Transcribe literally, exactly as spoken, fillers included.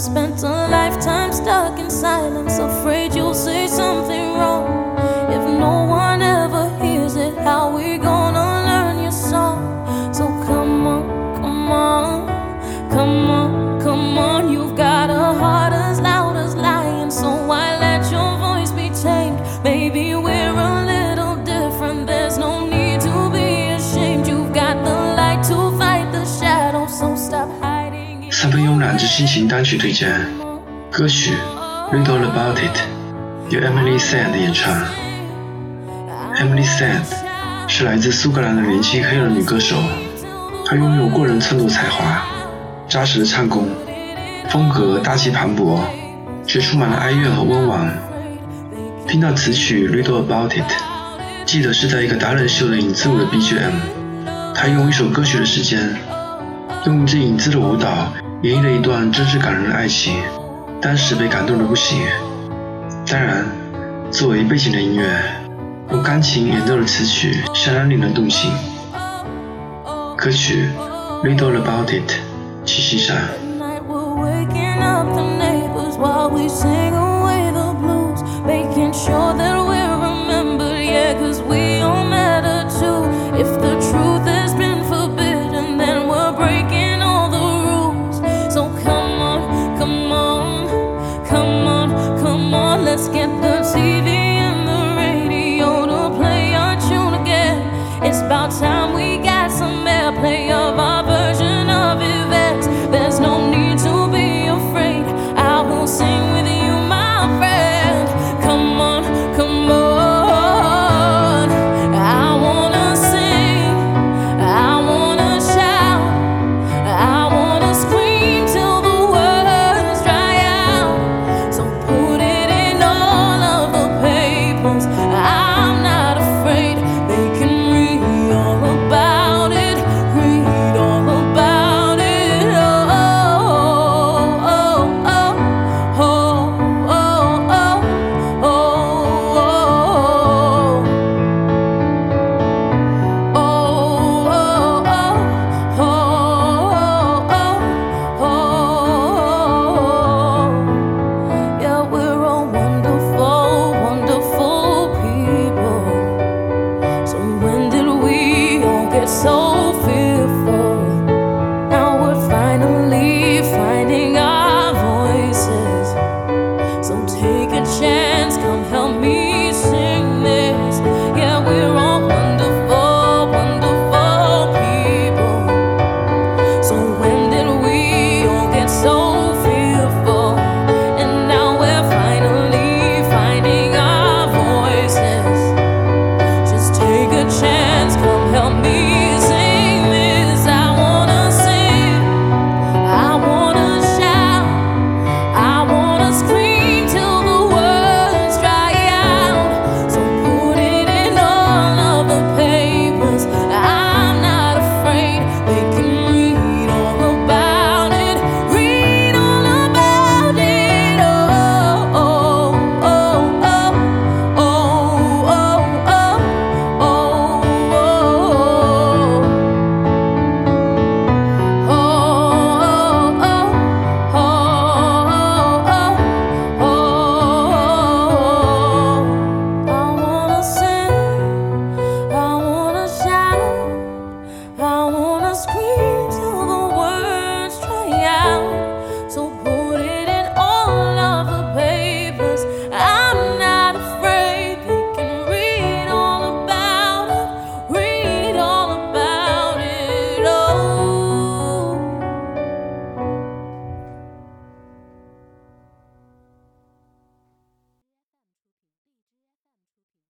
you've spent a lifetime stuck in silence, afraid you'll say something wrong. If no one ever hears it, how we gonna learn your song? So come on, come on, come on, come on. You've got a heart as loud as lion, so why let your voice be tamed? Maybe we're a little different, there's no need to be ashamed. You've got the light to fight the shadow, so stop hiding it. 三分慵懒之心情单曲推荐歌曲 Read All About It 由 Emeli Sandé 演唱。 Emeli Sandé 是来自苏格兰的年轻黑人女歌手，她拥有过人寸土才华，扎实的唱功，风格大气磅礴，却充满了哀怨和温婉。听到此曲 Read All About It， 记得是在一个达人秀的影字舞的 B G M， 她用一首歌曲的时间，用这影字的舞蹈演绎了一段真实感人的爱情，当时被感动得不行。当然，作为背景的音乐，用钢琴演奏的此曲相当令人动情。歌曲 Read All About It 去欣赏。We're waking up the neighbors while we sing away the blues, making sure that we